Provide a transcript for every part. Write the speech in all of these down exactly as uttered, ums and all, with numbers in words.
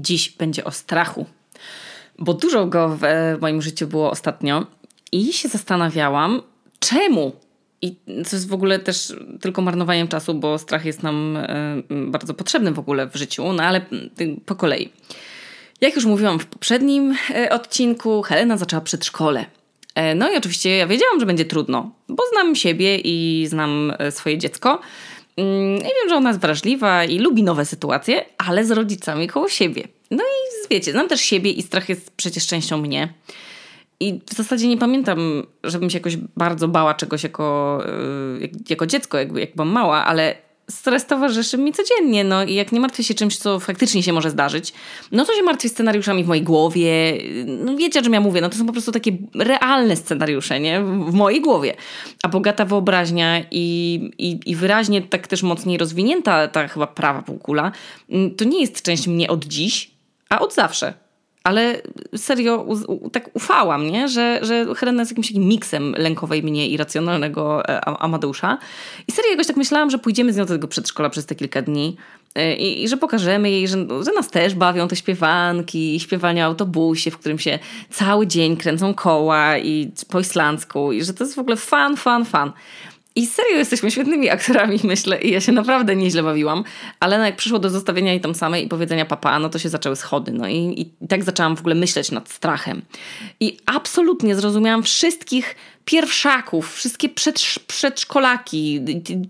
Dziś będzie o strachu, bo dużo go w moim życiu było ostatnio i się zastanawiałam, czemu. I to jest w ogóle też tylko marnowaniem czasu, bo strach jest nam bardzo potrzebny w ogóle w życiu, no ale po kolei. Jak już mówiłam w poprzednim odcinku, Helena zaczęła przedszkole. No i oczywiście ja wiedziałam, że będzie trudno, bo znam siebie i znam swoje dziecko. I wiem, że ona jest wrażliwa i lubi nowe sytuacje, ale z rodzicami koło siebie. No i wiecie, znam też siebie i strach jest przecież częścią mnie. I w zasadzie nie pamiętam, żebym się jakoś bardzo bała czegoś jako, jako dziecko, jakby, jak byłam mała, ale stres towarzyszy mi codziennie. No i jak nie martwię się czymś, co faktycznie się może zdarzyć, no to się martwię scenariuszami w mojej głowie. No wiecie, o czym ja mówię. No to są po prostu takie realne scenariusze, nie? W mojej głowie. A bogata wyobraźnia i, i, i wyraźnie tak też mocniej rozwinięta ta chyba prawa półkula, to nie jest część mnie od dziś, a od zawsze. Ale serio tak ufałam, nie? Że, że Helena jest jakimś takim miksem lękowej mnie i racjonalnego Amadeusza. I serio jakoś tak myślałam, że pójdziemy z nią do tego przedszkola przez te kilka dni i, i że pokażemy jej, że, że nas też bawią te śpiewanki, śpiewania w autobusie, w którym się cały dzień kręcą koła i po islandzku i że to jest w ogóle fan, fan, fan. I serio jesteśmy świetnymi aktorami, myślę, i ja się naprawdę nieźle bawiłam, ale no jak przyszło do zostawienia jej tam samej i powiedzenia papa, no to się zaczęły schody, no i, i tak zaczęłam w ogóle myśleć nad strachem. I absolutnie zrozumiałam wszystkich pierwszaków, wszystkie przedsz- przedszkolaki,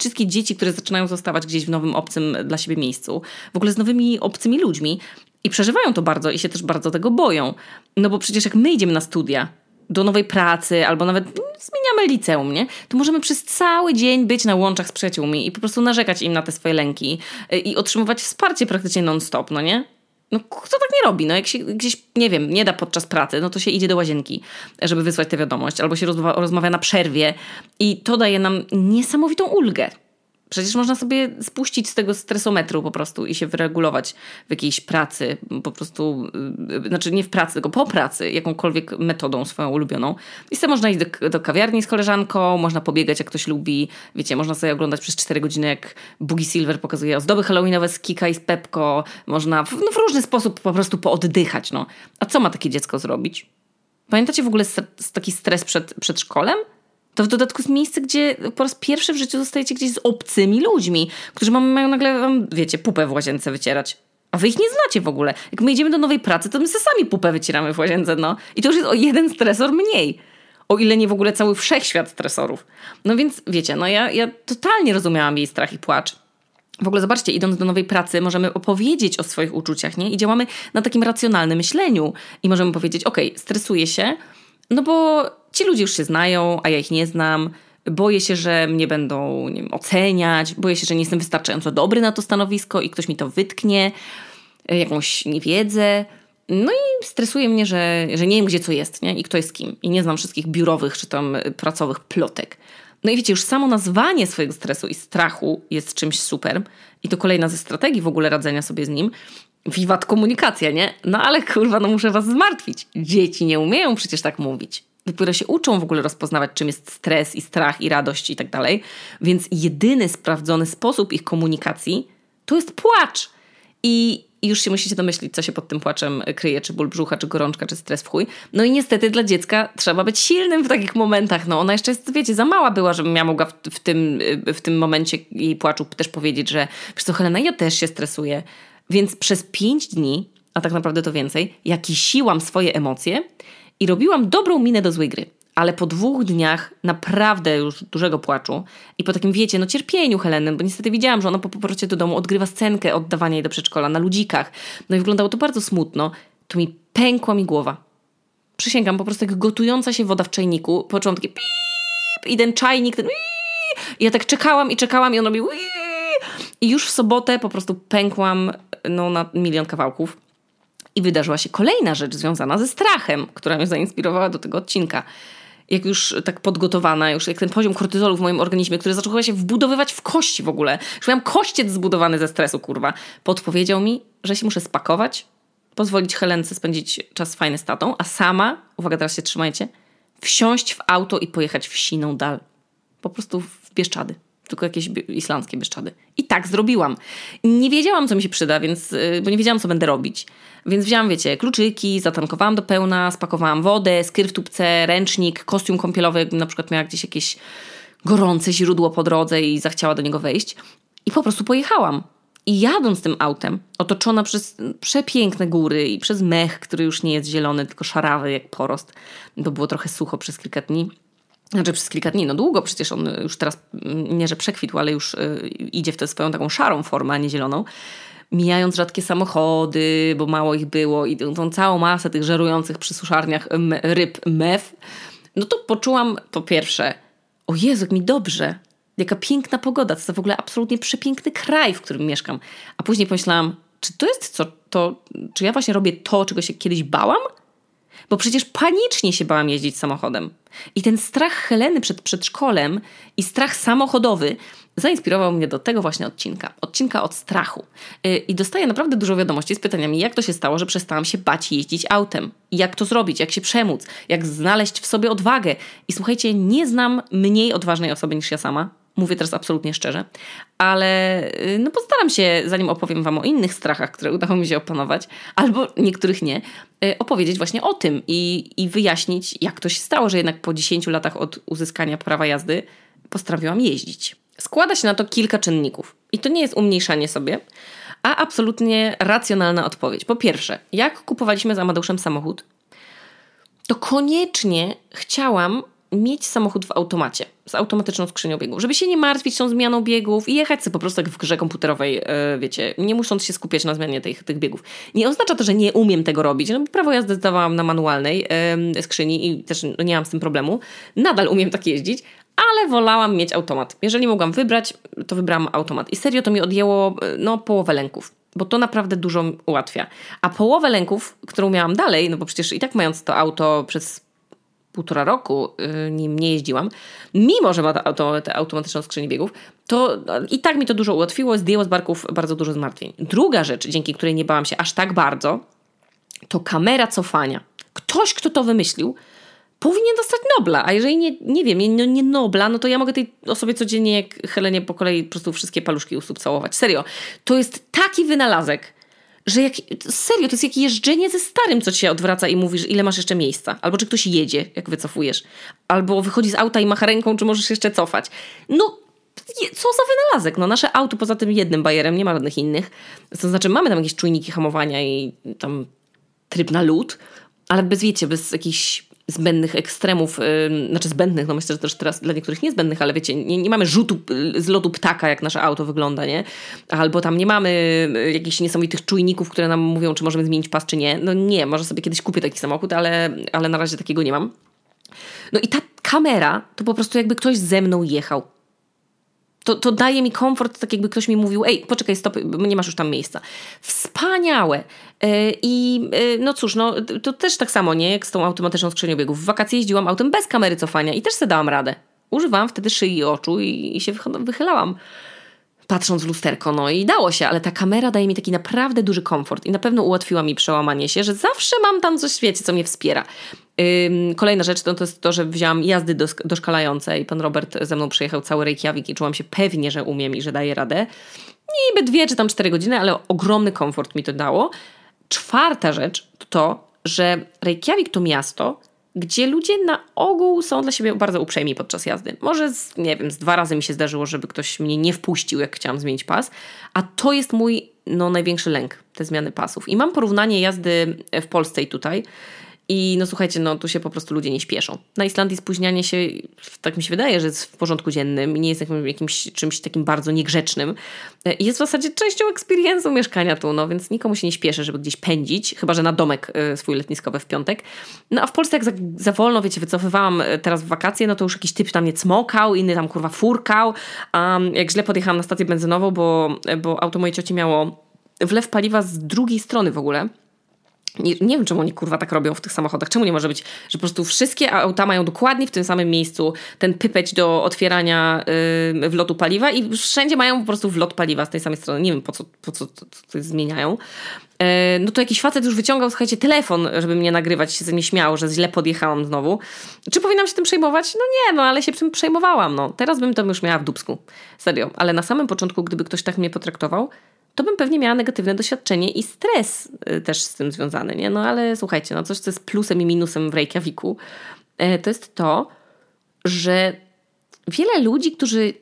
wszystkie dzieci, które zaczynają zostawać gdzieś w nowym, obcym dla siebie miejscu, w ogóle z nowymi, obcymi ludźmi i przeżywają to bardzo i się też bardzo tego boją, no bo przecież jak my idziemy na studia, do nowej pracy, albo nawet zmieniamy liceum, nie? To możemy przez cały dzień być na łączach z przyjaciółmi i po prostu narzekać im na te swoje lęki i otrzymywać wsparcie praktycznie non-stop, no nie? No kto tak nie robi? No jak się gdzieś, nie wiem, nie da podczas pracy, no to się idzie do łazienki, żeby wysłać tę wiadomość, albo się rozma- rozmawia na przerwie i to daje nam niesamowitą ulgę. Przecież można sobie spuścić z tego stresometru po prostu i się wyregulować w jakiejś pracy, po prostu, znaczy nie w pracy, tylko po pracy, jakąkolwiek metodą swoją ulubioną. I sobie można iść do, do kawiarni z koleżanką, można pobiegać jak ktoś lubi, wiecie, można sobie oglądać przez cztery godziny, jak Boogie Silver pokazuje ozdoby halloweenowe z Kika i z Pepko, można w, no w różny sposób po prostu pooddychać, no. A co ma takie dziecko zrobić? Pamiętacie w ogóle taki stres przed, przed szkolem? To w dodatku jest miejsce, gdzie po raz pierwszy w życiu zostajecie gdzieś z obcymi ludźmi, którzy mają nagle wam, wiecie, pupę w łazience wycierać. A wy ich nie znacie w ogóle. Jak my idziemy do nowej pracy, to my sobie sami pupę wycieramy w łazience, no. I to już jest o jeden stresor mniej. O ile nie w ogóle cały wszechświat stresorów. No więc, wiecie, no ja, ja totalnie rozumiałam jej strach i płacz. W ogóle zobaczcie, idąc do nowej pracy, możemy opowiedzieć o swoich uczuciach, nie? I działamy na takim racjonalnym myśleniu. I możemy powiedzieć, okej, stresuję się, no bo ci ludzie już się znają, a ja ich nie znam. Boję się, że mnie będą, nie wiem, oceniać. Boję się, że nie jestem wystarczająco dobry na to stanowisko i ktoś mi to wytknie. Jakąś niewiedzę. No i stresuje mnie, że, że nie wiem, gdzie co jest, nie? I kto jest kim. I nie znam wszystkich biurowych czy tam pracowych plotek. No i wiecie, już samo nazwanie swojego stresu i strachu jest czymś super. I to kolejna ze strategii w ogóle radzenia sobie z nim. Wiwat komunikacja, nie? No ale kurwa, no muszę was zmartwić. Dzieci nie umieją przecież tak mówić. Dopiero się uczą w ogóle rozpoznawać, czym jest stres i strach i radość i tak dalej. Więc jedyny sprawdzony sposób ich komunikacji to jest płacz. I już się musicie domyślić, co się pod tym płaczem kryje, czy ból brzucha, czy gorączka, czy stres w chuj. No i niestety dla dziecka trzeba być silnym w takich momentach. No ona jeszcze jest, wiecie, za mała była, żebym ja mogła w, w, tym, w tym momencie jej płaczu też powiedzieć, że wiesz co, Helena, ja też się stresuję. Więc przez pięć dni, a tak naprawdę to więcej, ja kisiłam swoje emocje i robiłam dobrą minę do złej gry. Ale po dwóch dniach naprawdę już dużego płaczu i po takim, wiecie, no cierpieniu Heleny, bo niestety widziałam, że ona po powrocie do domu odgrywa scenkę oddawania jej do przedszkola na ludzikach. No i wyglądało to bardzo smutno. Tu mi pękła mi głowa. Przysięgam, po prostu jak gotująca się woda w czajniku. Poczułam takie piiip i ten czajnik, ten piiip. I ja tak czekałam i czekałam i on robił piiip. I już w sobotę po prostu pękłam no, na milion kawałków. I wydarzyła się kolejna rzecz związana ze strachem, która mnie zainspirowała do tego odcinka. Jak już tak podgotowana, już jak ten poziom kortyzolu w moim organizmie, który zaczął się wbudowywać w kości w ogóle. Już miałam kościec zbudowany ze stresu, kurwa. Podpowiedział mi, że się muszę spakować, pozwolić Helence spędzić czas fajny z tatą, a sama, uwaga, teraz się trzymajcie, wsiąść w auto i pojechać w siną dal. Po prostu w Bieszczady. tylko jakieś islandzkie Bieszczady. I tak zrobiłam. Nie wiedziałam, co mi się przyda, więc, bo nie wiedziałam, co będę robić. Więc wzięłam, wiecie, kluczyki, zatankowałam do pełna, spakowałam wodę, skyr w tubce, ręcznik, kostium kąpielowy, jakbym na przykład miała gdzieś jakieś gorące źródło po drodze i zachciała do niego wejść. I po prostu pojechałam. I jadąc tym autem, otoczona przez przepiękne góry i przez mech, który już nie jest zielony, tylko szarawy jak porost, bo było trochę sucho przez kilka dni. Znaczy przez kilka dni, no długo, przecież on już teraz nie, że przekwitł, ale już y, idzie w tę swoją taką szarą formę, a nie zieloną. Mijając rzadkie samochody, bo mało ich było i tą całą masę tych żerujących przy suszarniach me, ryb mew, no to poczułam po pierwsze, o Jezu, jak mi dobrze, jaka piękna pogoda, to jest w ogóle absolutnie przepiękny kraj, w którym mieszkam. A później pomyślałam, czy to jest co, to, czy ja właśnie robię to, czego się kiedyś bałam? Bo przecież panicznie się bałam jeździć samochodem. I ten strach Heleny przed przedszkolem i strach samochodowy zainspirował mnie do tego właśnie odcinka. Odcinka od strachu. Yy, I dostaję naprawdę dużo wiadomości z pytaniami, jak to się stało, że przestałam się bać jeździć autem. Jak to zrobić, jak się przemóc, jak znaleźć w sobie odwagę. I słuchajcie, nie znam mniej odważnej osoby niż ja sama. Mówię teraz absolutnie szczerze. Ale yy, no postaram się, zanim opowiem wam o innych strachach, które udało mi się opanować, albo niektórych nie, yy, opowiedzieć właśnie o tym i, i wyjaśnić, jak to się stało, że jednak po dziesięciu latach od uzyskania prawa jazdy postanowiłam jeździć. Składa się na to kilka czynników. I to nie jest umniejszanie sobie, a absolutnie racjonalna odpowiedź. Po pierwsze, jak kupowaliśmy z Amadeuszem samochód, to koniecznie chciałam mieć samochód w automacie, z automatyczną skrzynią biegów, żeby się nie martwić tą zmianą biegów i jechać sobie po prostu jak w grze komputerowej, wiecie, nie musząc się skupiać na zmianie tych, tych biegów. Nie oznacza to, że nie umiem tego robić, no bo prawo jazdy zdawałam na manualnej yy, skrzyni i też nie mam z tym problemu. Nadal umiem tak jeździć, ale wolałam mieć automat. Jeżeli mogłam wybrać, to wybrałam automat. I serio to mi odjęło no, połowę lęków, bo to naprawdę dużo ułatwia. A połowę lęków, którą miałam dalej, no bo przecież i tak mając to auto przez półtora roku nim nie jeździłam, mimo że ma tę auto, automatyczną skrzynię biegów, to i tak mi to dużo ułatwiło, zdjęło z barków bardzo dużo zmartwień. Druga rzecz, dzięki której nie bałam się aż tak bardzo, to kamera cofania. Ktoś, kto to wymyślił, powinien dostać Nobla, a jeżeli nie, nie wiem, nie, nie Nobla, no to ja mogę tej osobie codziennie, jak Helenie po kolei, po prostu wszystkie paluszki u stóp całować. Serio, to jest taki wynalazek, że jak, serio, to jest jak jeżdżenie ze starym, co ci się odwraca i mówisz, ile masz jeszcze miejsca. Albo czy ktoś jedzie, jak wycofujesz. Albo wychodzi z auta i macha ręką, czy możesz jeszcze cofać. No, co za wynalazek. No, nasze auto poza tym jednym bajerem, nie ma żadnych innych. To znaczy, mamy tam jakieś czujniki hamowania i tam tryb na lód, ale bez, wiecie, bez jakichś zbędnych ekstremów, yy, znaczy zbędnych, no myślę, że też teraz dla niektórych niezbędnych, ale wiecie, nie, nie mamy rzutu z lotu ptaka, jak nasze auto wygląda, nie? Albo tam nie mamy jakichś niesamowitych czujników, które nam mówią, czy możemy zmienić pas, czy nie. No nie, może sobie kiedyś kupię taki samochód, ale, ale na razie takiego nie mam. No i ta kamera, to po prostu jakby ktoś ze mną jechał. To, to daje mi komfort, tak jakby ktoś mi mówił, ej, poczekaj, stop, nie masz już tam miejsca. Wspaniałe. I no cóż, no to też tak samo, nie, jak z tą automatyczną skrzynią biegów. W wakacje jeździłam autem bez kamery cofania i też sobie dałam radę. Używałam wtedy szyi i oczu i, i się wychylałam, patrząc w lusterko, no i dało się, ale ta kamera daje mi taki naprawdę duży komfort i na pewno ułatwiła mi przełamanie się, że zawsze mam tam coś w świecie, co mnie wspiera. Ym, kolejna rzecz to, to jest to, że wzięłam jazdy dosk- doszkalające i pan Robert ze mną przyjechał cały Reykjavik i czułam się pewnie, że umiem i że daję radę. Niby dwie czy tam cztery godziny, ale ogromny komfort mi to dało. Czwarta rzecz to to, że Reykjavik to miasto, gdzie ludzie na ogół są dla siebie bardzo uprzejmi podczas jazdy. Może, z, nie wiem, z dwa razy mi się zdarzyło, żeby ktoś mnie nie wpuścił, jak chciałam zmienić pas, a to jest mój no, największy lęk, te zmiany pasów. I mam porównanie jazdy w Polsce i tutaj. I no słuchajcie, no tu się po prostu ludzie nie śpieszą. Na Islandii spóźnianie się, tak mi się wydaje, że jest w porządku dziennym i nie jest jakimś, jakimś czymś takim bardzo niegrzecznym. I jest w zasadzie częścią experience'u mieszkania tu, no więc nikomu się nie śpieszy, żeby gdzieś pędzić, chyba że na domek swój letniskowy w piątek. No a w Polsce jak za, za wolno, wiecie, wycofywałam teraz w wakacje, no to już jakiś typ tam mnie cmokał, inny tam kurwa furkał. Um, jak źle podjechałam na stację benzynową, bo, bo auto mojej cioci miało wlew paliwa z drugiej strony w ogóle. Nie, nie wiem, czemu oni kurwa tak robią w tych samochodach. Czemu nie może być, że po prostu wszystkie auta mają dokładnie w tym samym miejscu ten pypeć do otwierania yy, wlotu paliwa i wszędzie mają po prostu wlot paliwa z tej samej strony. Nie wiem, po co, po co to, to zmieniają. Yy, no to jakiś facet już wyciągał, słuchajcie, telefon, żeby mnie nagrywać, się ze mnie śmiało, że źle podjechałam znowu. Czy powinnam się tym przejmować? No nie, no ale się tym przejmowałam. No. Teraz bym to już miała w dupsku. Serio. Ale na samym początku, gdyby ktoś tak mnie potraktował, to bym pewnie miała negatywne doświadczenie i stres też z tym związany, nie? No ale słuchajcie, no coś, co jest plusem i minusem w Reykjaviku, to jest to, że wiele ludzi, którzy,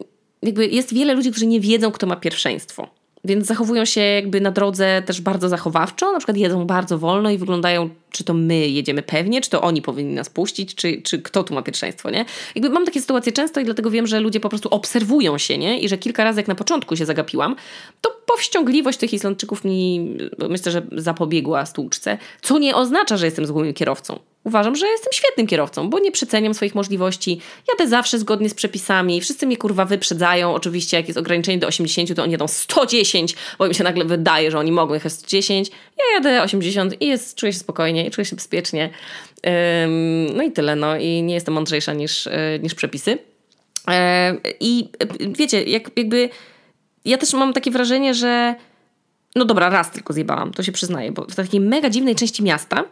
jakby jest wiele ludzi, którzy nie wiedzą, kto ma pierwszeństwo. Więc zachowują się jakby na drodze też bardzo zachowawczo, na przykład jedzą bardzo wolno i wyglądają, czy to my jedziemy pewnie, czy to oni powinni nas puścić, czy, czy kto tu ma pierwszeństwo, nie? Jakby mam takie sytuacje często i dlatego wiem, że ludzie po prostu obserwują się, nie? I że kilka razy, jak na początku się zagapiłam, to powściągliwość tych Islandczyków mi, myślę, że zapobiegła stłuczce, co nie oznacza, że jestem złym kierowcą. Uważam, że jestem świetnym kierowcą, bo nie przeceniam swoich możliwości. Jadę zawsze zgodnie z przepisami. Wszyscy mnie kurwa wyprzedzają. Oczywiście jak jest ograniczenie do osiemdziesięciu, to oni jadą sto dziesięć, bo im się nagle wydaje, że oni mogą jechać sto dziesięć. Ja jadę osiemdziesiąt i jest, czuję się spokojnie i czuję się bezpiecznie. Um, no i tyle. No i nie jestem mądrzejsza niż, niż przepisy. Um, I wiecie, jak, jakby ja też mam takie wrażenie, że no dobra, raz tylko zjebałam, to się przyznaję, bo w takiej mega dziwnej części miasta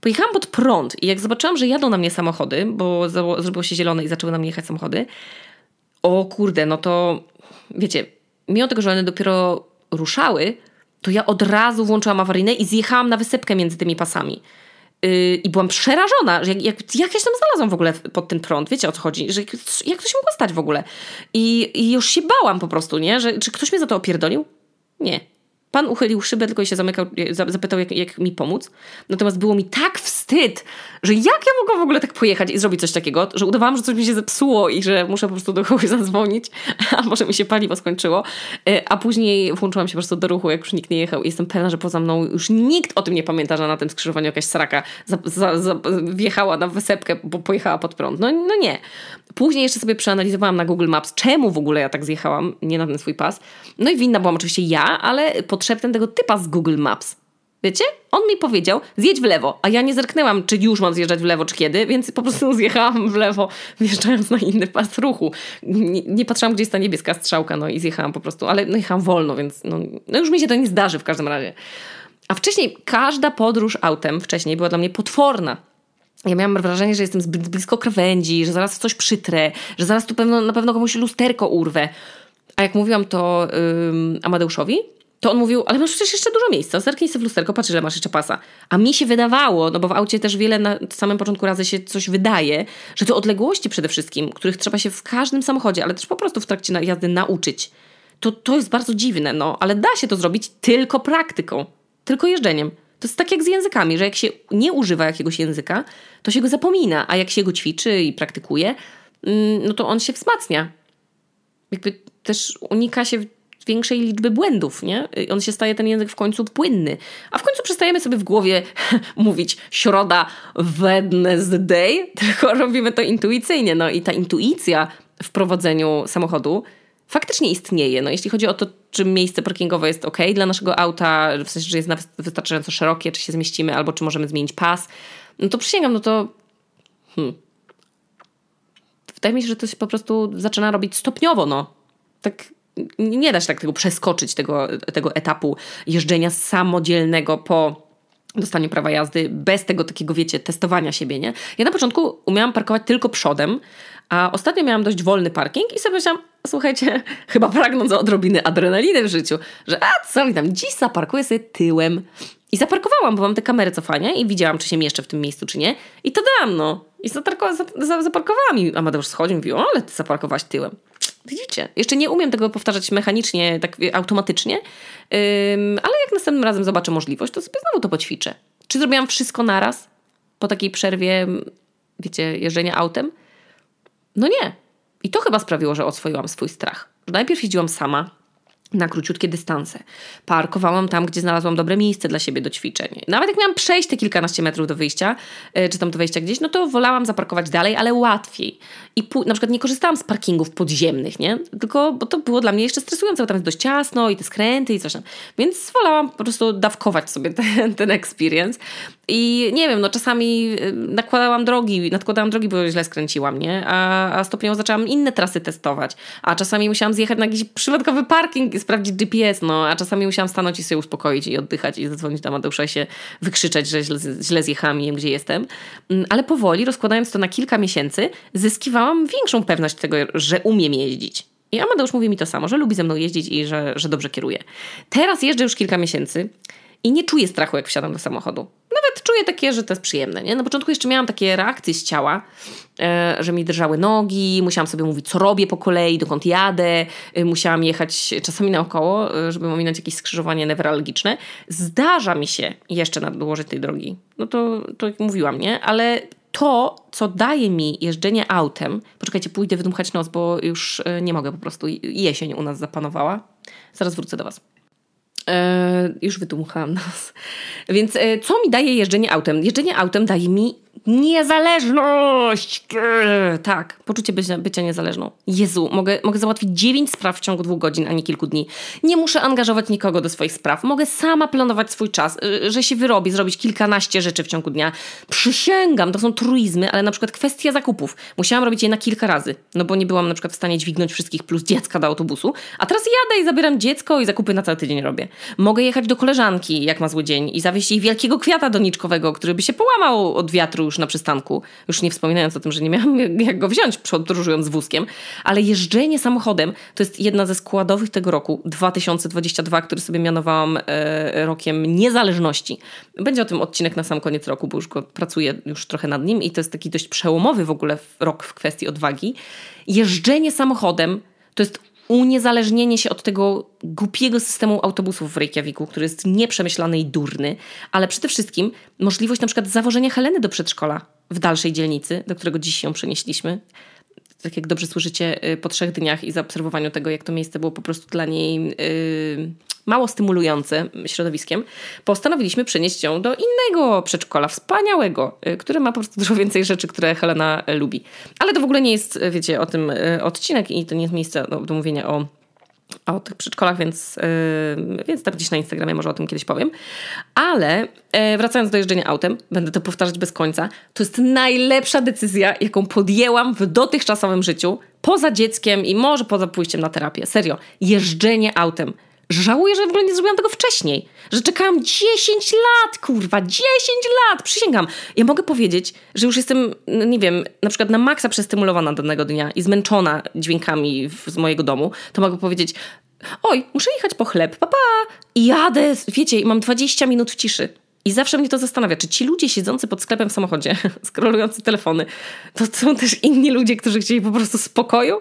pojechałam pod prąd i jak zobaczyłam, że jadą na mnie samochody, bo zrobiło się zielone i zaczęły na mnie jechać samochody, o kurde, no to wiecie, mimo tego, że one dopiero ruszały, to ja od razu włączyłam awaryjne i zjechałam na wysepkę między tymi pasami. Yy, I byłam przerażona, że jak, jak, jak ja się tam znalazłam w ogóle pod ten prąd, wiecie o co chodzi, że jak, jak to się mogło stać w ogóle. I, i już się bałam po prostu, nie? Że, czy ktoś mnie za to opierdolił? Nie. Pan uchylił szybę tylko i się zamykał, zapytał, jak, jak mi pomóc. Natomiast było mi tak wstyd, że jak ja mogłam w ogóle tak pojechać i zrobić coś takiego, że udawałam, że coś mi się zepsuło i że muszę po prostu do kogoś zadzwonić, a może mi się paliwo skończyło. A później włączyłam się po prostu do ruchu, jak już nikt nie jechał i jestem pewna, że poza mną już nikt o tym nie pamięta, że na tym skrzyżowaniu jakaś sraka za, za, za, wjechała na wysepkę, bo pojechała pod prąd. No, no nie. Później jeszcze sobie przeanalizowałam na Google Maps, czemu w ogóle ja tak zjechałam, nie na ten swój pas. No i winna byłam oczywiście ja, ale pod szeptem tego typa z Google Maps. Wiecie? On mi powiedział, zjedź w lewo, a ja nie zerknęłam, czy już mam zjeżdżać w lewo, czy kiedy, więc po prostu zjechałam w lewo, wjeżdżając na inny pas ruchu. Nie, nie patrzyłam, gdzie jest ta niebieska strzałka, no i zjechałam po prostu, ale no, jechałam wolno, więc no, no już mi się to nie zdarzy w każdym razie. A wcześniej, każda podróż autem wcześniej była dla mnie potworna. Ja miałam wrażenie, że jestem zbyt blisko krawędzi, że zaraz coś przytrę, że zaraz tu pewno, na pewno komuś lusterko urwę. A jak mówiłam to ym, Amadeuszowi, to on mówił, ale masz przecież jeszcze dużo miejsca, zerknij sobie w lusterko, patrz, ile masz jeszcze pasa. A mi się wydawało, no bo w aucie też wiele na samym początku razy się coś wydaje, że to odległości przede wszystkim, których trzeba się w każdym samochodzie, ale też po prostu w trakcie jazdy nauczyć. To, to jest bardzo dziwne, no, ale da się to zrobić tylko praktyką, tylko jeżdżeniem. To jest tak jak z językami, że jak się nie używa jakiegoś języka, to się go zapomina, a jak się go ćwiczy i praktykuje, no to on się wzmacnia. Jakby też unika się większej liczby błędów, nie? On się staje, ten język w końcu płynny. A w końcu przestajemy sobie w głowie mówić środa, Wednesday, tylko robimy to intuicyjnie. No i ta intuicja w prowadzeniu samochodu faktycznie istnieje. No, jeśli chodzi o to, czy miejsce parkingowe jest ok dla naszego auta, w sensie, że jest wystarczająco szerokie, czy się zmieścimy, albo czy możemy zmienić pas, no to przysięgam, no to hmm. wydaje mi się, że to się po prostu zaczyna robić stopniowo, no. Tak, nie da się tak tego przeskoczyć, tego, tego etapu jeżdżenia samodzielnego po dostaniu prawa jazdy, bez tego takiego, wiecie, testowania siebie, nie? Ja na początku umiałam parkować tylko przodem, a ostatnio miałam dość wolny parking i sobie myślałam, słuchajcie, chyba pragnąc odrobiny adrenaliny w życu, że a co mi tam, dziś zaparkuję sobie tyłem. I zaparkowałam, bo mam tę kamerę cofania i widziałam, czy się mieszczę w tym miejscu, czy nie. I to dam, no. I zaparkowałam i Amadeusz schodził i mówił, o, ale ty zaparkowałaś tyłem. Widzicie? Jeszcze nie umiem tego powtarzać mechanicznie, tak automatycznie, um, ale jak następnym razem zobaczę możliwość, to sobie znowu to poćwiczę. Czy zrobiłam wszystko naraz po takiej przerwie, wiecie, jeżdżenia autem? No nie. I to chyba sprawiło, że oswoiłam swój strach. Najpierw jeździłam sama, na króciutkie dystanse. Parkowałam tam, gdzie znalazłam dobre miejsce dla siebie do ćwiczeń. Nawet jak miałam przejść te kilkanaście metrów do wyjścia, czy tam do wejścia gdzieś, no to wolałam zaparkować dalej, ale łatwiej. I pu- na przykład nie korzystałam z parkingów podziemnych, nie? Tylko, bo to było dla mnie jeszcze stresujące, bo tam jest dość ciasno i te skręty i coś tam. Więc wolałam po prostu dawkować sobie ten, ten experience. I nie wiem, no czasami nakładałam drogi, nadkładałam drogi, bo źle skręciłam, nie? A, a stopniowo zaczęłam inne trasy testować. A czasami musiałam zjechać na jakiś przypadkowy parking i sprawdzić G P S, no. A czasami musiałam stanąć i sobie uspokoić i oddychać i zadzwonić do Amadeusza i się wykrzyczeć, że źle, źle zjechałam i wiem, gdzie jestem. Ale powoli, rozkładając to na kilka miesięcy, zyskiwałam większą pewność tego, że umiem jeździć. I Amadeusz mówi mi to samo, że lubi ze mną jeździć i że, że dobrze kieruje. Teraz jeżdżę już kilka miesięcy i nie czuję strachu, jak wsiadam do samochodu. Nawet czuję takie, że to jest przyjemne, nie? Na początku jeszcze miałam takie reakcje z ciała, e, że mi drżały nogi, musiałam sobie mówić, co robię po kolei, dokąd jadę, e, musiałam jechać czasami naokoło, e, żeby ominąć jakieś skrzyżowanie newralgiczne. Zdarza mi się jeszcze nadłożyć tej drogi. No to, to mówiłam, nie? Ale to, co daje mi jeżdżenie autem... Poczekajcie, pójdę wydmuchać nos, bo już nie mogę po prostu. Jesień u nas zapanowała. Zaraz wrócę do was. Eee, już wydmuchałam nos. Więc e, co mi daje jeżdżenie autem? Jeżdżenie autem daje mi niezależność! Eee, tak, poczucie bycia, bycia niezależną. Jezu, mogę, mogę załatwić dziewięć spraw w ciągu dwóch godzin, a nie kilku dni. Nie muszę angażować nikogo do swoich spraw. Mogę sama planować swój czas, e, że się wyrobi, zrobić kilkanaście rzeczy w ciągu dnia. Przysięgam, to są truizmy, ale na przykład kwestia zakupów. Musiałam robić je na kilka razy, no bo nie byłam na przykład w stanie dźwignąć wszystkich plus dziecka do autobusu, a teraz jadę i zabieram dziecko i zakupy na cały tydzień robię. Mogę jechać do koleżanki, jak ma zły dzień, i zawieźć jej wielkiego kwiata doniczkowego, który by się połamał od wiatru już na przystanku. Już nie wspominając o tym, że nie miałam jak go wziąć, podróżując wózkiem. Ale jeżdżenie samochodem to jest jedna ze składowych tego roku dwa tysiące dwudziestego drugiego, który sobie mianowałam e, rokiem niezależności. Będzie o tym odcinek na sam koniec roku, bo już go pracuję już trochę nad nim i to jest taki dość przełomowy w ogóle rok w kwestii odwagi. Jeżdżenie samochodem to jest uniezależnienie się od tego głupiego systemu autobusów w Reykjaviku, który jest nieprzemyślany i durny, ale przede wszystkim możliwość na przykład zawożenia Heleny do przedszkola w dalszej dzielnicy, do którego dziś się przenieśliśmy. Tak jak dobrze słyszycie, po trzech dniach i zaobserwowaniu tego, jak to miejsce było po prostu dla niej yy, mało stymulujące środowiskiem, postanowiliśmy przenieść ją do innego przedszkola, wspaniałego, yy, które ma po prostu dużo więcej rzeczy, które Helena lubi. Ale to w ogóle nie jest, wiecie, o tym yy, odcinek i to nie jest miejsce do, do mówienia o, o tych przedszkolach, więc, yy, więc tam gdzieś na Instagramie może o tym kiedyś powiem. Ale yy, wracając do jeżdżenia autem, będę to powtarzać bez końca, to jest najlepsza decyzja, jaką podjęłam w dotychczasowym życiu, poza dzieckiem i może poza pójściem na terapię. Serio, jeżdżenie autem. Żałuję, że w ogóle nie zrobiłam tego wcześniej. Że czekałam dziesięć lat, kurwa, dziesięć lat, przysięgam. Ja mogę powiedzieć, że już jestem, nie wiem, na przykład na maksa przestymulowana danego dnia i zmęczona dźwiękami w, z mojego domu, to mogę powiedzieć, oj, muszę jechać po chleb, pa, pa. I jadę, wiecie, mam dwadzieścia minut w ciszy. I zawsze mnie to zastanawia, czy ci ludzie siedzący pod sklepem w samochodzie, scrollujący telefony, to są też inni ludzie, którzy chcieli po prostu spokoju?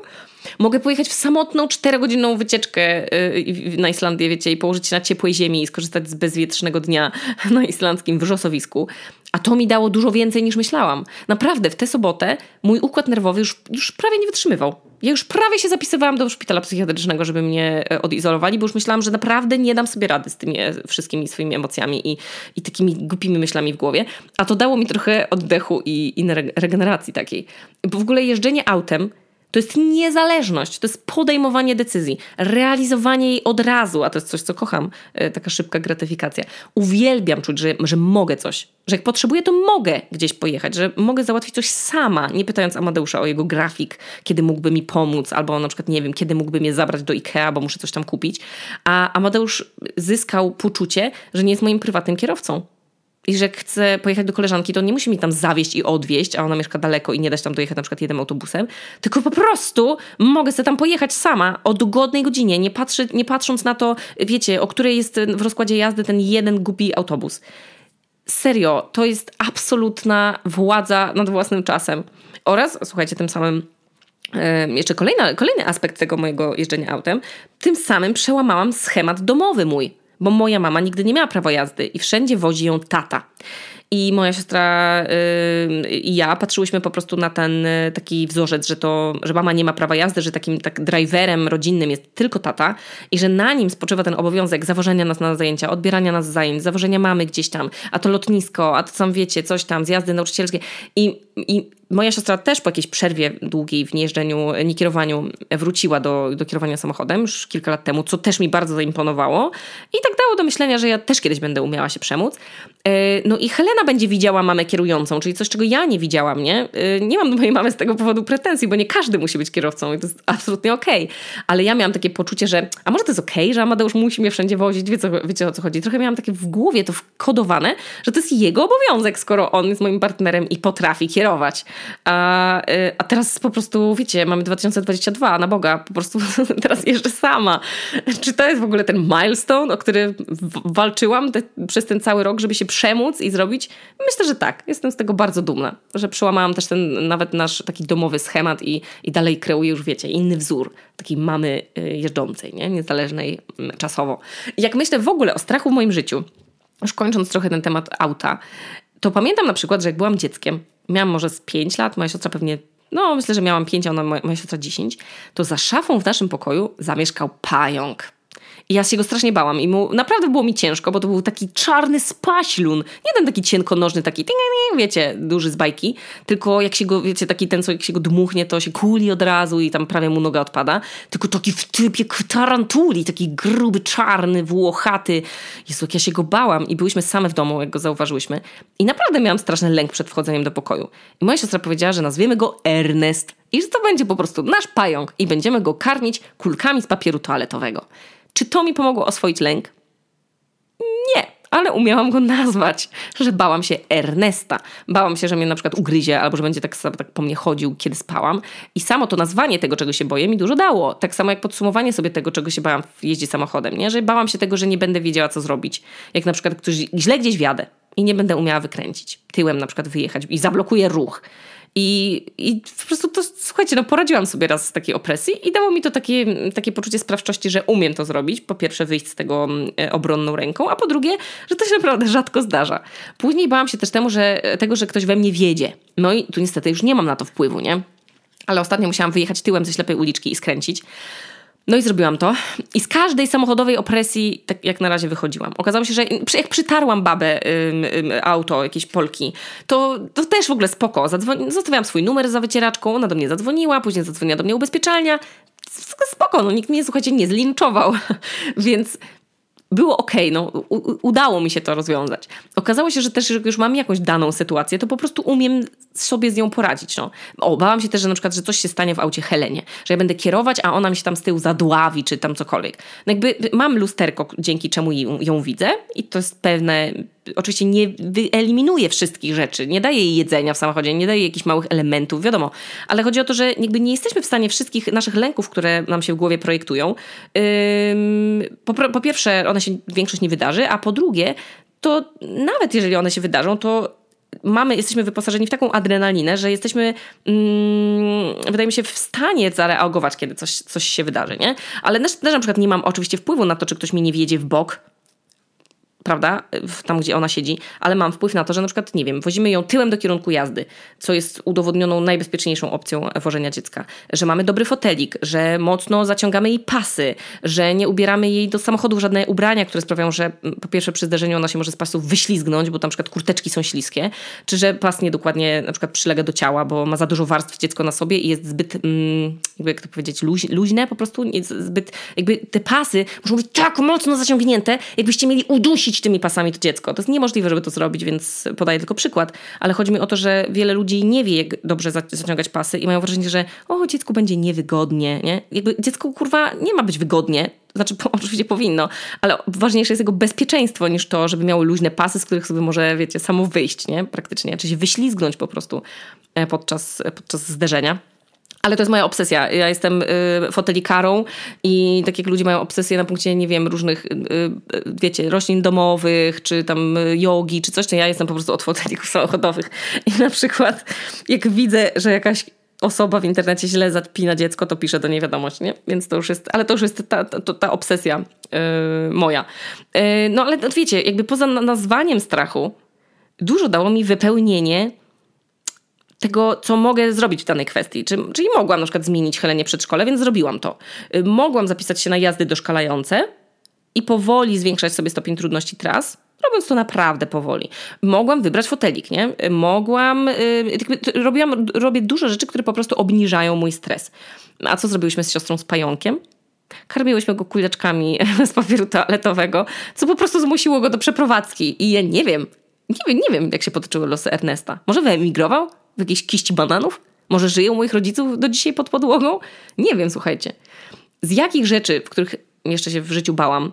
Mogę pojechać w samotną, czterogodzinną wycieczkę na Islandię, wiecie, i położyć się na ciepłej ziemi i skorzystać z bezwietrznego dnia na islandzkim wrzosowisku. A to mi dało dużo więcej, niż myślałam. Naprawdę, w tę sobotę mój układ nerwowy już, już prawie nie wytrzymywał. Ja już prawie się zapisywałam do szpitala psychiatrycznego, żeby mnie odizolowali, bo już myślałam, że naprawdę nie dam sobie rady z tymi wszystkimi swoimi emocjami i, i takimi głupimi myślami w głowie. A to dało mi trochę oddechu i, i regeneracji takiej. Bo w ogóle jeżdżenie autem to jest niezależność, to jest podejmowanie decyzji, realizowanie jej od razu, a to jest coś, co kocham, taka szybka gratyfikacja. Uwielbiam czuć, że, że mogę coś, że jak potrzebuję, to mogę gdzieś pojechać, że mogę załatwić coś sama, nie pytając Amadeusza o jego grafik, kiedy mógłby mi pomóc, albo na przykład, nie wiem, kiedy mógłby mnie zabrać do Ikea, bo muszę coś tam kupić. A Amadeusz zyskał poczucie, że nie jest moim prywatnym kierowcą. I że chcę pojechać do koleżanki, to on nie musi mi tam zawieźć i odwieźć, a ona mieszka daleko i nie da się tam dojechać na przykład jednym autobusem, tylko po prostu mogę sobie tam pojechać sama o dogodnej godzinie, nie, patrzy, nie patrząc na to, wiecie, o której jest w rozkładzie jazdy ten jeden głupi autobus. Serio, to jest absolutna władza nad własnym czasem. Oraz, słuchajcie, tym samym jeszcze kolejna, kolejny aspekt tego mojego jeżdżenia autem, tym samym przełamałam schemat domowy mój. bo moja mama nigdy nie miała prawa jazdy i wszędzie wozi ją tata. I moja siostra yy, i ja patrzyłyśmy po prostu na ten y, taki wzorzec, że to, że mama nie ma prawa jazdy, że takim tak driverem rodzinnym jest tylko tata i że na nim spoczywa ten obowiązek zawożenia nas na zajęcia, odbierania nas z zajęć, zawożenia mamy gdzieś tam, a to lotnisko, a to sam wiecie, coś tam, zjazdy nauczycielskie. I, i moja siostra też po jakiejś przerwie długiej w niejeżdżeniu, nie kierowaniu wróciła do, do kierowania samochodem już kilka lat temu, co też mi bardzo zaimponowało i tak dało do myślenia, że ja też kiedyś będę umiała się przemóc. Yy, no i Helena będzie widziała mamę kierującą, czyli coś, czego ja nie widziałam, nie? Nie mam do mojej mamy z tego powodu pretensji, bo nie każdy musi być kierowcą i to jest absolutnie okej. Okay. Ale ja miałam takie poczucie, że a może to jest okej, okay, że Amadeusz musi mnie wszędzie wozić, wiecie, wiecie o co chodzi. Trochę miałam takie w głowie to wkodowane, że to jest jego obowiązek, skoro on jest moim partnerem i potrafi kierować. A, a teraz po prostu, wiecie, mamy dwa tysiące dwudziesty drugi, na Boga, po prostu teraz jeżdżę sama. Czy to jest w ogóle ten milestone, o który walczyłam te, przez ten cały rok, żeby się przemóc i zrobić? Myślę, że tak. Jestem z tego bardzo dumna, że przełamałam też ten nawet nasz taki domowy schemat i, i dalej kreuję już, wiecie, inny wzór takiej mamy jeżdżącej, nie? Niezależnej czasowo. Jak myślę w ogóle o strachu w moim życiu, już kończąc trochę ten temat auta, to pamiętam na przykład, że jak byłam dzieckiem, miałam może z pięć lat, moja siostra pewnie, no myślę, że miałam pięć, a ona, moja siostra dziesięć, to za szafą w naszym pokoju zamieszkał pająk. I ja się go strasznie bałam i mu naprawdę było mi ciężko, bo to był taki czarny spaślun. Nie ten taki cienkonożny, taki, wiecie, duży z bajki, tylko jak się go, wiecie, taki ten, co jak się go dmuchnie, to się kuli od razu i tam prawie mu noga odpada. Tylko taki w typie tarantuli, taki gruby, czarny, włochaty. Jezu, jak ja się go bałam i byłyśmy same w domu, jak go zauważyłyśmy. I naprawdę miałam straszny lęk przed wchodzeniem do pokoju. I moja siostra powiedziała, że nazwiemy go Ernest i że to będzie po prostu nasz pająk i będziemy go karmić kulkami z papieru toaletowego. Czy to mi pomogło oswoić lęk? Nie, ale umiałam go nazwać, że bałam się Ernesta. Bałam się, że mnie na przykład ugryzie albo że będzie tak, tak po mnie chodził, kiedy spałam. I samo to nazwanie tego, czego się boję, mi dużo dało. Tak samo jak podsumowanie sobie tego, czego się bałam w jeździe samochodem, nie? Że bałam się tego, że nie będę wiedziała, co zrobić. Jak na przykład ktoś źle gdzieś wjadę i nie będę umiała wykręcić. Tyłem na przykład wyjechać i zablokuję ruch. I, I po prostu to, słuchajcie, no poradziłam sobie raz z takiej opresji i dało mi to takie, takie poczucie sprawczości, że umiem to zrobić. Po pierwsze wyjść z tego obronną ręką, a po drugie, że to się naprawdę rzadko zdarza. Później bałam się też temu, że, tego, że ktoś we mnie wiedzie. No i tu niestety już nie mam na to wpływu, nie? Ale ostatnio musiałam wyjechać tyłem ze ślepej uliczki i skręcić. No i zrobiłam to. I z każdej samochodowej opresji, tak jak na razie wychodziłam. Okazało się, że jak przytarłam babę ym, ym, auto, jakieś Polki, to, to też w ogóle spoko. Zadzwoni- zostawiałam swój numer za wycieraczką, ona do mnie zadzwoniła, później zadzwoniła do mnie ubezpieczalnia. Spoko, no nikt mnie, słuchajcie, nie zlinczował. Więc było okej, no u- udało mi się to rozwiązać. Okazało się, że też jak już mam jakąś daną sytuację, to po prostu umiem sobie z nią poradzić. No. O, bałam się też, że na przykład, że coś się stanie w aucie Helenie, że ja będę kierować, a ona mi się tam z tyłu zadławi, czy tam cokolwiek. No jakby mam lusterko, dzięki czemu ją, ją widzę i to jest pewne... Oczywiście nie wyeliminuję wszystkich rzeczy, nie daję jej jedzenia w samochodzie, nie daję jakichś małych elementów, wiadomo, ale chodzi o to, że jakby nie jesteśmy w stanie wszystkich naszych lęków, które nam się w głowie projektują, ym, po, po pierwsze one się większość nie wydarzy, a po drugie to nawet jeżeli one się wydarzą, to mamy, jesteśmy wyposażeni w taką adrenalinę, że jesteśmy, mm, wydaje mi się, w stanie zareagować, kiedy coś, coś się wydarzy, nie? Ale też na przykład nie mam oczywiście wpływu na to, czy ktoś mi nie wjedzie w bok, prawda, tam gdzie ona siedzi, ale mam wpływ na to, że na przykład, nie wiem, wozimy ją tyłem do kierunku jazdy, co jest udowodnioną najbezpieczniejszą opcją wożenia dziecka, że mamy dobry fotelik, że mocno zaciągamy jej pasy, że nie ubieramy jej do samochodu żadne ubrania, które sprawiają, że po pierwsze przy zderzeniu ona się może z pasów wyślizgnąć, bo tam na przykład kurteczki są śliskie, czy że pas niedokładnie na przykład przylega do ciała, bo ma za dużo warstw dziecko na sobie i jest zbyt, jakby jak to powiedzieć, luźne po prostu, zbyt, jakby te pasy muszą być tak mocno zaciągnięte, jakbyście mieli udusić tymi pasami to dziecko. To jest niemożliwe, żeby to zrobić, więc podaję tylko przykład, ale chodzi mi o to, że wiele ludzi nie wie, jak dobrze zaciągać pasy i mają wrażenie, że o, dziecku będzie niewygodnie, nie? Jakby dziecku, kurwa, nie ma być wygodnie, znaczy po, oczywiście powinno, ale ważniejsze jest jego bezpieczeństwo niż to, żeby miało luźne pasy, z których sobie może, wiecie, samo wyjść, nie? Praktycznie, czy się wyślizgnąć po prostu podczas, podczas zderzenia. Ale to jest moja obsesja. Ja jestem y, fotelikarą i tak jak ludzie mają obsesję na punkcie, nie wiem, różnych, y, y, wiecie, roślin domowych, czy tam jogi, czy coś, to ja jestem po prostu od fotelików samochodowych. I na przykład jak widzę, że jakaś osoba w internecie źle zapina dziecko, to pisze do niej wiadomość, nie? Więc to już jest, ale to już jest ta, ta, ta obsesja yy, moja. Yy, no ale wiecie, jakby poza nazwaniem strachu dużo dało mi wypełnienie tego, co mogę zrobić w danej kwestii. Czyli, czyli mogłam na przykład zmienić Helenie przedszkole, więc zrobiłam to. Yy, mogłam zapisać się na jazdy doszkalające i powoli zwiększać sobie stopień trudności tras, robiąc to naprawdę powoli. Mogłam wybrać fotelik, nie? Mogłam... Yy, robiłam, robię dużo rzeczy, które po prostu obniżają mój stres. A co zrobiłyśmy z siostrą z pająkiem? Karmiłyśmy go kuleczkami z papieru toaletowego, co po prostu zmusiło go do przeprowadzki. I ja nie wiem, nie wiem, nie wiem, jak się potoczyły losy Ernesta. Może wyemigrował w jakiejś kiści bananów? Może żyją moich rodziców do dzisiaj pod podłogą? Nie wiem, słuchajcie. Z jakich rzeczy, w których jeszcze się w życiu bałam,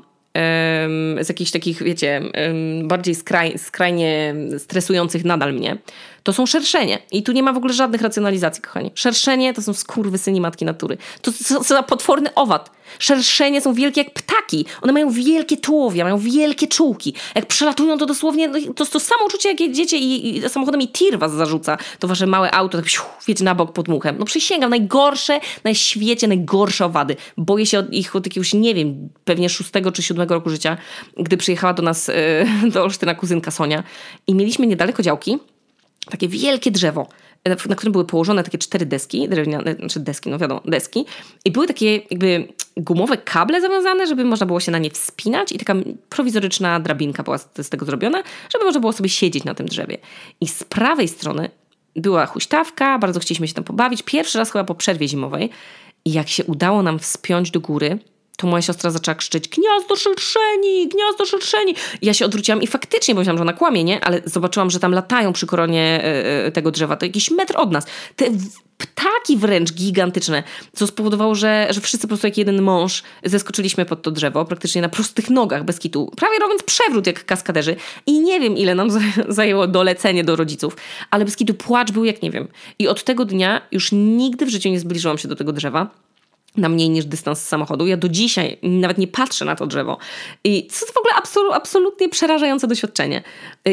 z jakichś takich, wiecie, bardziej skraj, skrajnie stresujących nadal mnie, to są szerszenie. I tu nie ma w ogóle żadnych racjonalizacji, kochani. Szerszenie to są skurwysyni matki natury. To są potworny owad. Szerszenie są wielkie jak ptaki. One mają wielkie tułowia, mają wielkie czułki. Jak przelatują, to dosłownie to to samo uczucie, jak jedziecie i, i samochodem i tir was zarzuca. To wasze małe auto, tak psiu, wiecie, na bok pod muchem. No przysięgam, najgorsze na świecie, najgorsze owady. Boję się od ich od jakiegoś, nie wiem, pewnie szóstego czy siódmego roku życia, gdy przyjechała do nas, yy, do Olsztyna kuzynka Sonia i mieliśmy niedaleko działki takie wielkie drzewo, na którym były położone takie cztery deski, drewniane, znaczy deski, no wiadomo, deski. I były takie jakby gumowe kable zawiązane, żeby można było się na nie wspinać i taka prowizoryczna drabinka była z tego zrobiona, żeby można było sobie siedzieć na tym drzewie. I z prawej strony była huśtawka, bardzo chcieliśmy się tam pobawić. Pierwszy raz chyba po przerwie zimowej. I jak się udało nam wspiąć do góry, to moja siostra zaczęła krzyczeć: gniazdo szerszeni, gniazdo szerszeni. Ja się odwróciłam i faktycznie pomyślałam, że ona kłamie, nie? Ale zobaczyłam, że tam latają przy koronie yy, tego drzewa. To jakiś metr od nas. Te ptaki wręcz gigantyczne, co spowodowało, że, że wszyscy po prostu jak jeden mąż zeskoczyliśmy pod to drzewo, praktycznie na prostych nogach, bez kitu, prawie robiąc przewrót jak kaskaderzy. I nie wiem, ile nam zajęło dolecenie do rodziców, ale bez kitu płacz był jak nie wiem. I od tego dnia już nigdy w życiu nie zbliżyłam się do tego drzewa na mniej niż dystans z samochodu. Ja do dzisiaj nawet nie patrzę na to drzewo. I co to w ogóle absolu, absolutnie przerażające doświadczenie.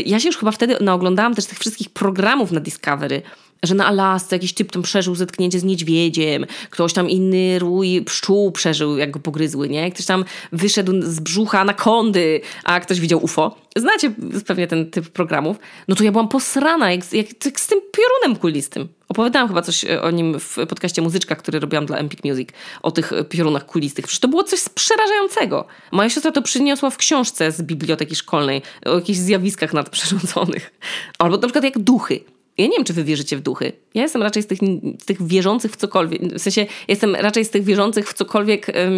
Ja się już chyba wtedy naoglądałam też tych wszystkich programów na Discovery, że na Alasce jakiś typ tam przeżył zetknięcie z niedźwiedziem, ktoś tam inny rój pszczół przeżył, jak go pogryzły, nie? Ktoś tam wyszedł z brzucha anakondy, a ktoś widział U F O. Znacie pewnie ten typ programów. No to ja byłam posrana, jak, jak, jak z tym piorunem kulistym. Opowiadałam chyba coś o nim w podcaście Muzyczka, który robiłam dla Empik Music, o tych piorunach kulistych. Przecież to było coś przerażającego. Moja siostra to przyniosła w książce z biblioteki szkolnej o jakichś zjawiskach nadprzyrodzonych. Albo na przykład jak duchy. Ja nie wiem, czy wy wierzycie w duchy. Ja jestem raczej z tych, z tych wierzących w cokolwiek. W sensie jestem raczej z tych wierzących w cokolwiek, um,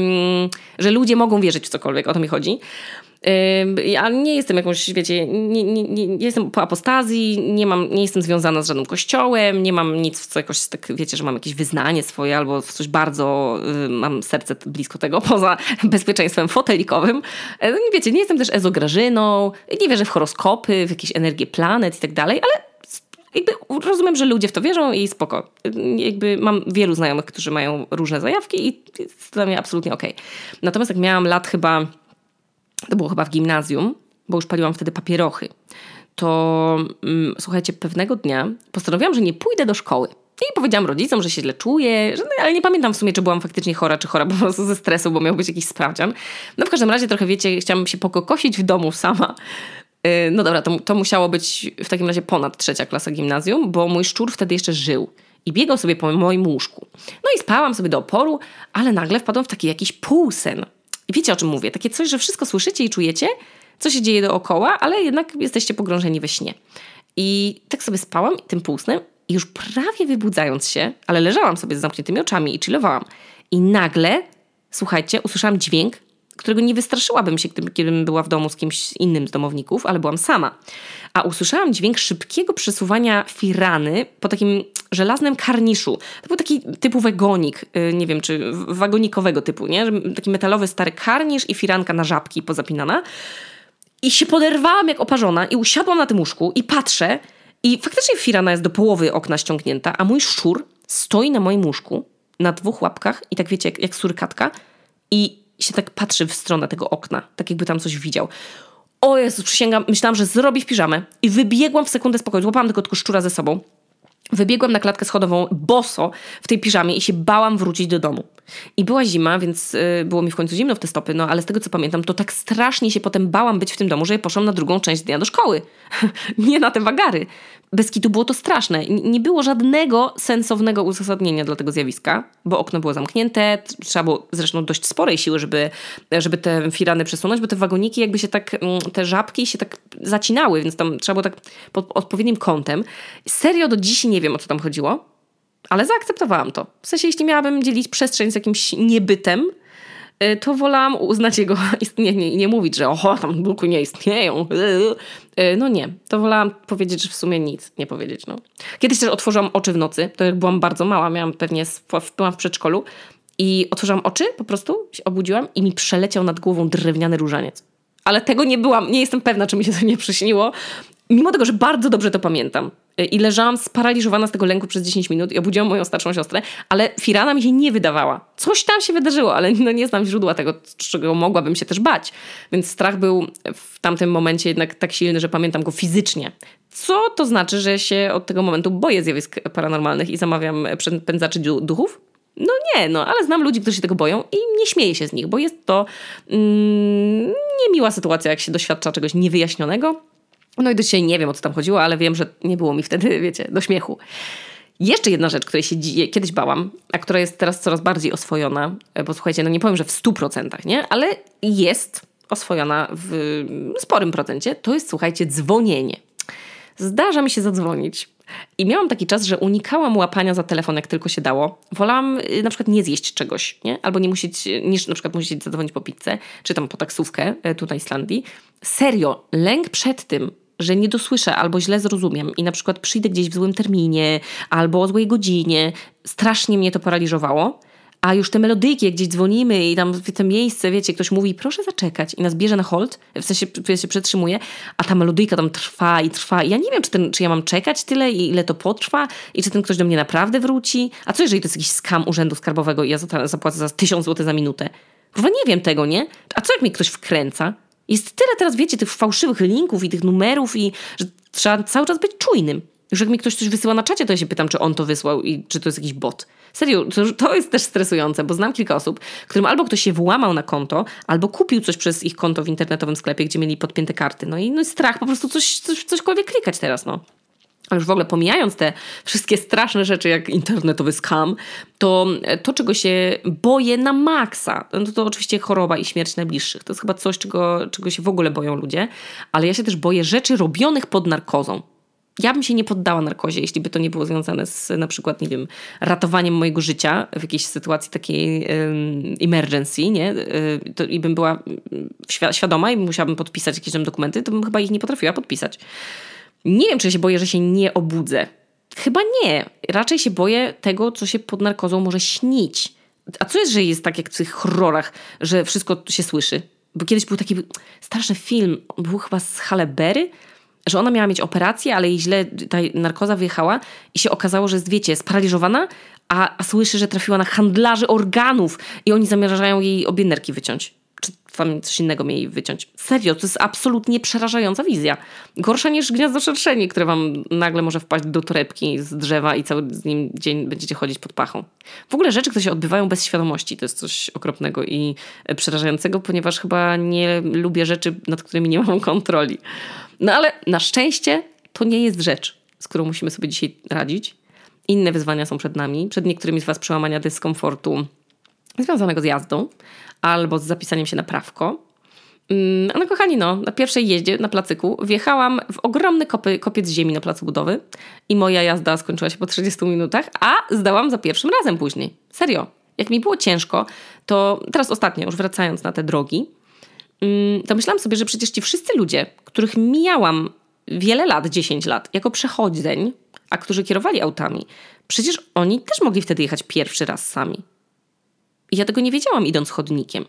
że ludzie mogą wierzyć w cokolwiek. O to mi chodzi. Um, ja nie jestem jakąś, wiecie, nie, nie, nie, jestem po apostazji, nie, mam, nie jestem związana z żadnym kościołem, nie mam nic, w co jakoś tak, wiecie, że mam jakieś wyznanie swoje albo w coś bardzo, um, mam serce blisko tego, poza bezpieczeństwem fotelikowym. Um, wiecie, nie jestem też ezograżyną, nie wierzę w horoskopy, w jakieś energie planet i tak dalej, ale jakby rozumiem, że ludzie w to wierzą i spoko. Jakby mam wielu znajomych, którzy mają różne zajawki i jest dla mnie absolutnie okej. Okay. Natomiast jak miałam lat chyba, to było chyba w gimnazjum, bo już paliłam wtedy papierochy, to mm, słuchajcie, pewnego dnia postanowiłam, że nie pójdę do szkoły. I powiedziałam rodzicom, że się źle czuję, że, ale nie pamiętam w sumie, czy byłam faktycznie chora, czy chora po prostu ze stresu, bo miał być jakiś sprawdzian. No w każdym razie trochę, wiecie, chciałam się pokokosić w domu sama. No dobra, to, to musiało być w takim razie ponad trzecia klasa gimnazjum, bo mój szczur wtedy jeszcze żył i biegał sobie po moim łóżku. No i spałam sobie do oporu, ale nagle wpadłam w taki jakiś półsen. I wiecie, o czym mówię? Takie coś, że wszystko słyszycie i czujecie, co się dzieje dookoła, ale jednak jesteście pogrążeni we śnie. I tak sobie spałam tym półsnem i już prawie wybudzając się, ale leżałam sobie z zamkniętymi oczami i chillowałam. I nagle, słuchajcie, usłyszałam dźwięk, którego nie wystraszyłabym się, gdybym była w domu z kimś innym z domowników, ale byłam sama. A usłyszałam dźwięk szybkiego przesuwania firany po takim żelaznym karniszu. To był taki typu wagonik, nie wiem, czy wagonikowego typu, nie? Taki metalowy stary karnisz i firanka na żabki pozapinana. I się poderwałam jak oparzona i usiadłam na tym łóżku i patrzę i faktycznie firana jest do połowy okna ściągnięta, a mój szczur stoi na moim łóżku na dwóch łapkach i tak wiecie, jak, jak surkatka i się tak patrzy w stronę tego okna, tak jakby tam coś widział. O Jezus, przysięgam, myślałam, że zrobi w piżamę i wybiegłam w sekundę spokoju. Złapałam tylko, tylko szczura ze sobą Wybiegłam na klatkę schodową boso w tej piżamie i się bałam wrócić do domu. I była zima, więc było mi w końcu zimno w te stopy, no ale z tego co pamiętam, to tak strasznie się potem bałam być w tym domu, że ja poszłam na drugą część dnia do szkoły. Nie na te wagary. Bez kitu było to straszne. Nie było żadnego sensownego uzasadnienia dla tego zjawiska, bo okno było zamknięte, trzeba było zresztą dość sporej siły, żeby, żeby te firany przesunąć, bo te wagoniki jakby się tak, te żabki się tak zacinały, więc tam trzeba było tak pod odpowiednim kątem. Serio do dziś nie wiem, o co tam chodziło. Ale zaakceptowałam to. W sensie, jeśli miałabym dzielić przestrzeń z jakimś niebytem, to wolałam uznać jego istnienie i nie mówić, że oho, tam duchy nie istnieją. No nie, to wolałam powiedzieć, że w sumie nic nie powiedzieć. No. Kiedyś też otworzyłam oczy w nocy, to jak byłam bardzo mała, miałam pewnie, byłam w przedszkolu i otworzyłam oczy, po prostu się obudziłam i mi przeleciał nad głową drewniany różaniec. Ale tego nie byłam, nie jestem pewna, czy mi się to nie przyśniło. Mimo tego, że bardzo dobrze to pamiętam i leżałam sparaliżowana z tego lęku przez dziesięć minut i obudziłam moją starszą siostrę, ale firana mi się nie wydawała. Coś tam się wydarzyło, ale no nie znam źródła tego, czego mogłabym się też bać. Więc strach był w tamtym momencie jednak tak silny, że pamiętam go fizycznie. Co to znaczy, że się od tego momentu boję zjawisk paranormalnych i zamawiam pędzaczy duchów? No nie, no, ale znam ludzi, którzy się tego boją i nie śmieję się z nich, bo jest to mm, niemiła sytuacja, jak się doświadcza czegoś niewyjaśnionego. No i do dzisiaj nie wiem, o co tam chodziło, ale wiem, że nie było mi wtedy, wiecie, do śmiechu. Jeszcze jedna rzecz, której się kiedyś bałam, a która jest teraz coraz bardziej oswojona, bo słuchajcie, no nie powiem, że w stu procentach, nie? Ale jest oswojona w sporym procencie. To jest, słuchajcie, dzwonienie. Zdarza mi się zadzwonić. I miałam taki czas, że unikałam łapania za telefon, jak tylko się dało. Wolałam na przykład nie zjeść czegoś, nie? Albo nie musieć, niż na przykład musieć zadzwonić po pizzę, czy tam po taksówkę tutaj w Islandii. Serio, lęk przed tym, że nie dosłyszę albo źle zrozumiem i na przykład przyjdę gdzieś w złym terminie albo o złej godzinie. Strasznie mnie to paraliżowało. A już te melodyjki, jak gdzieś dzwonimy i tam w to miejsce, wiecie, ktoś mówi proszę zaczekać i nas bierze na hold, w sensie się przetrzymuje, a ta melodyjka tam trwa i trwa. I ja nie wiem, czy, ten, czy ja mam czekać tyle i ile to potrwa i czy ten ktoś do mnie naprawdę wróci. A co jeżeli to jest jakiś skam urzędu skarbowego i ja zapłacę za tysiąc złotych za minutę? Chyba nie wiem tego, nie? A co jak mnie ktoś wkręca? Jest tyle teraz, wiecie, tych fałszywych linków i tych numerów i że trzeba cały czas być czujnym. Już jak mi ktoś coś wysyła na czacie, to ja się pytam, czy on to wysłał i czy to jest jakiś bot. Serio, to jest też stresujące, bo znam kilka osób, którym albo ktoś się włamał na konto, albo kupił coś przez ich konto w internetowym sklepie, gdzie mieli podpięte karty. No i no strach po prostu coś, coś, cośkolwiek klikać teraz, no. A już w ogóle pomijając te wszystkie straszne rzeczy jak internetowy scam, to to, czego się boję na maksa, no to, to oczywiście choroba i śmierć najbliższych. To jest chyba coś, czego, czego się w ogóle boją ludzie. Ale ja się też boję rzeczy robionych pod narkozą. Ja bym się nie poddała narkozie, jeśli by to nie było związane z na przykład, nie wiem, ratowaniem mojego życia w jakiejś sytuacji takiej emergency, nie? To, i bym była świadoma i musiałabym podpisać jakieś tam dokumenty, to bym chyba ich nie potrafiła podpisać. Nie wiem, czy ja się boję, że się nie obudzę. Chyba nie. Raczej się boję tego, co się pod narkozą może śnić. A co jest, że jest tak jak w tych horrorach, że wszystko się słyszy? Bo kiedyś był taki starszy film, był chyba z Halle Berry, że ona miała mieć operację, ale jej źle ta narkoza wyjechała i się okazało, że jest, wiecie, sparaliżowana, a, a słyszy, że trafiła na handlarzy organów i oni zamierzają jej obie nerki wyciąć. Czy tam coś innego mieli wyciąć. Serio, to jest absolutnie przerażająca wizja. Gorsza niż gniazdo szerszeni, które wam nagle może wpaść do torebki z drzewa i cały z nim dzień będziecie chodzić pod pachą. W ogóle rzeczy, które się odbywają bez świadomości, to jest coś okropnego i przerażającego, ponieważ chyba nie lubię rzeczy, nad którymi nie mam kontroli. No ale na szczęście to nie jest rzecz, z którą musimy sobie dzisiaj radzić. Inne wyzwania są przed nami. Przed niektórymi z was przełamania dyskomfortu związanego z jazdą albo z zapisaniem się na prawko. No kochani, no, na pierwszej jeździe na placyku wjechałam w ogromny kopy, kopiec ziemi na placu budowy i moja jazda skończyła się po trzydziestu minutach, a zdałam za pierwszym razem później. Serio. Jak mi było ciężko, to teraz ostatnio, już wracając na te drogi, to myślałam sobie, że przecież ci wszyscy ludzie, których mijałam wiele lat, dziesięć lat, jako przechodzeń, a którzy kierowali autami, przecież oni też mogli wtedy jechać pierwszy raz sami. I ja tego nie wiedziałam, idąc chodnikiem.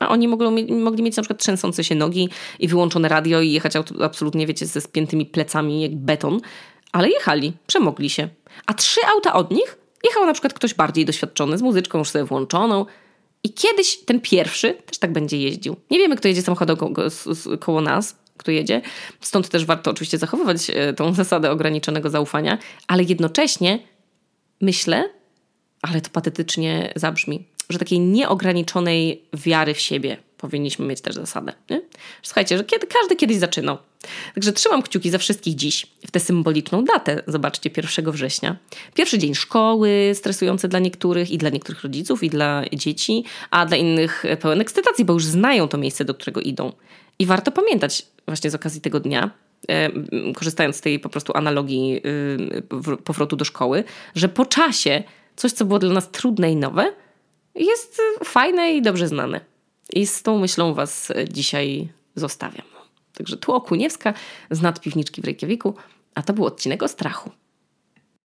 A oni mogli, mogli mieć na przykład trzęsące się nogi i wyłączone radio i jechać absolutnie, wiecie, ze spiętymi plecami jak beton. Ale jechali, przemogli się. A trzy auta od nich jechał na przykład ktoś bardziej doświadczony, z muzyczką już sobie włączoną. I kiedyś ten pierwszy też tak będzie jeździł. Nie wiemy, kto jedzie samochodem ko- ko- koło nas, kto jedzie. Stąd też warto oczywiście zachowywać tą zasadę ograniczonego zaufania, ale jednocześnie myślę, ale to patetycznie zabrzmi, że takiej nieograniczonej wiary w siebie powinniśmy mieć też zasadę. Nie? Słuchajcie, że kiedy, każdy kiedyś zaczynał. Także trzymam kciuki za wszystkich dziś, w tę symboliczną datę, zobaczcie, pierwszego września. Pierwszy dzień szkoły, stresujący dla niektórych i dla niektórych rodziców i dla dzieci, a dla innych pełen ekscytacji, bo już znają to miejsce, do którego idą. I warto pamiętać właśnie z okazji tego dnia, korzystając z tej po prostu analogii powrotu do szkoły, że po czasie coś, co było dla nas trudne i nowe, jest fajne i dobrze znane. I z tą myślą was dzisiaj zostawiam. Także tu Okuniewska z nadpiwniczki w Reykjaviku, a to był odcinek o strachu.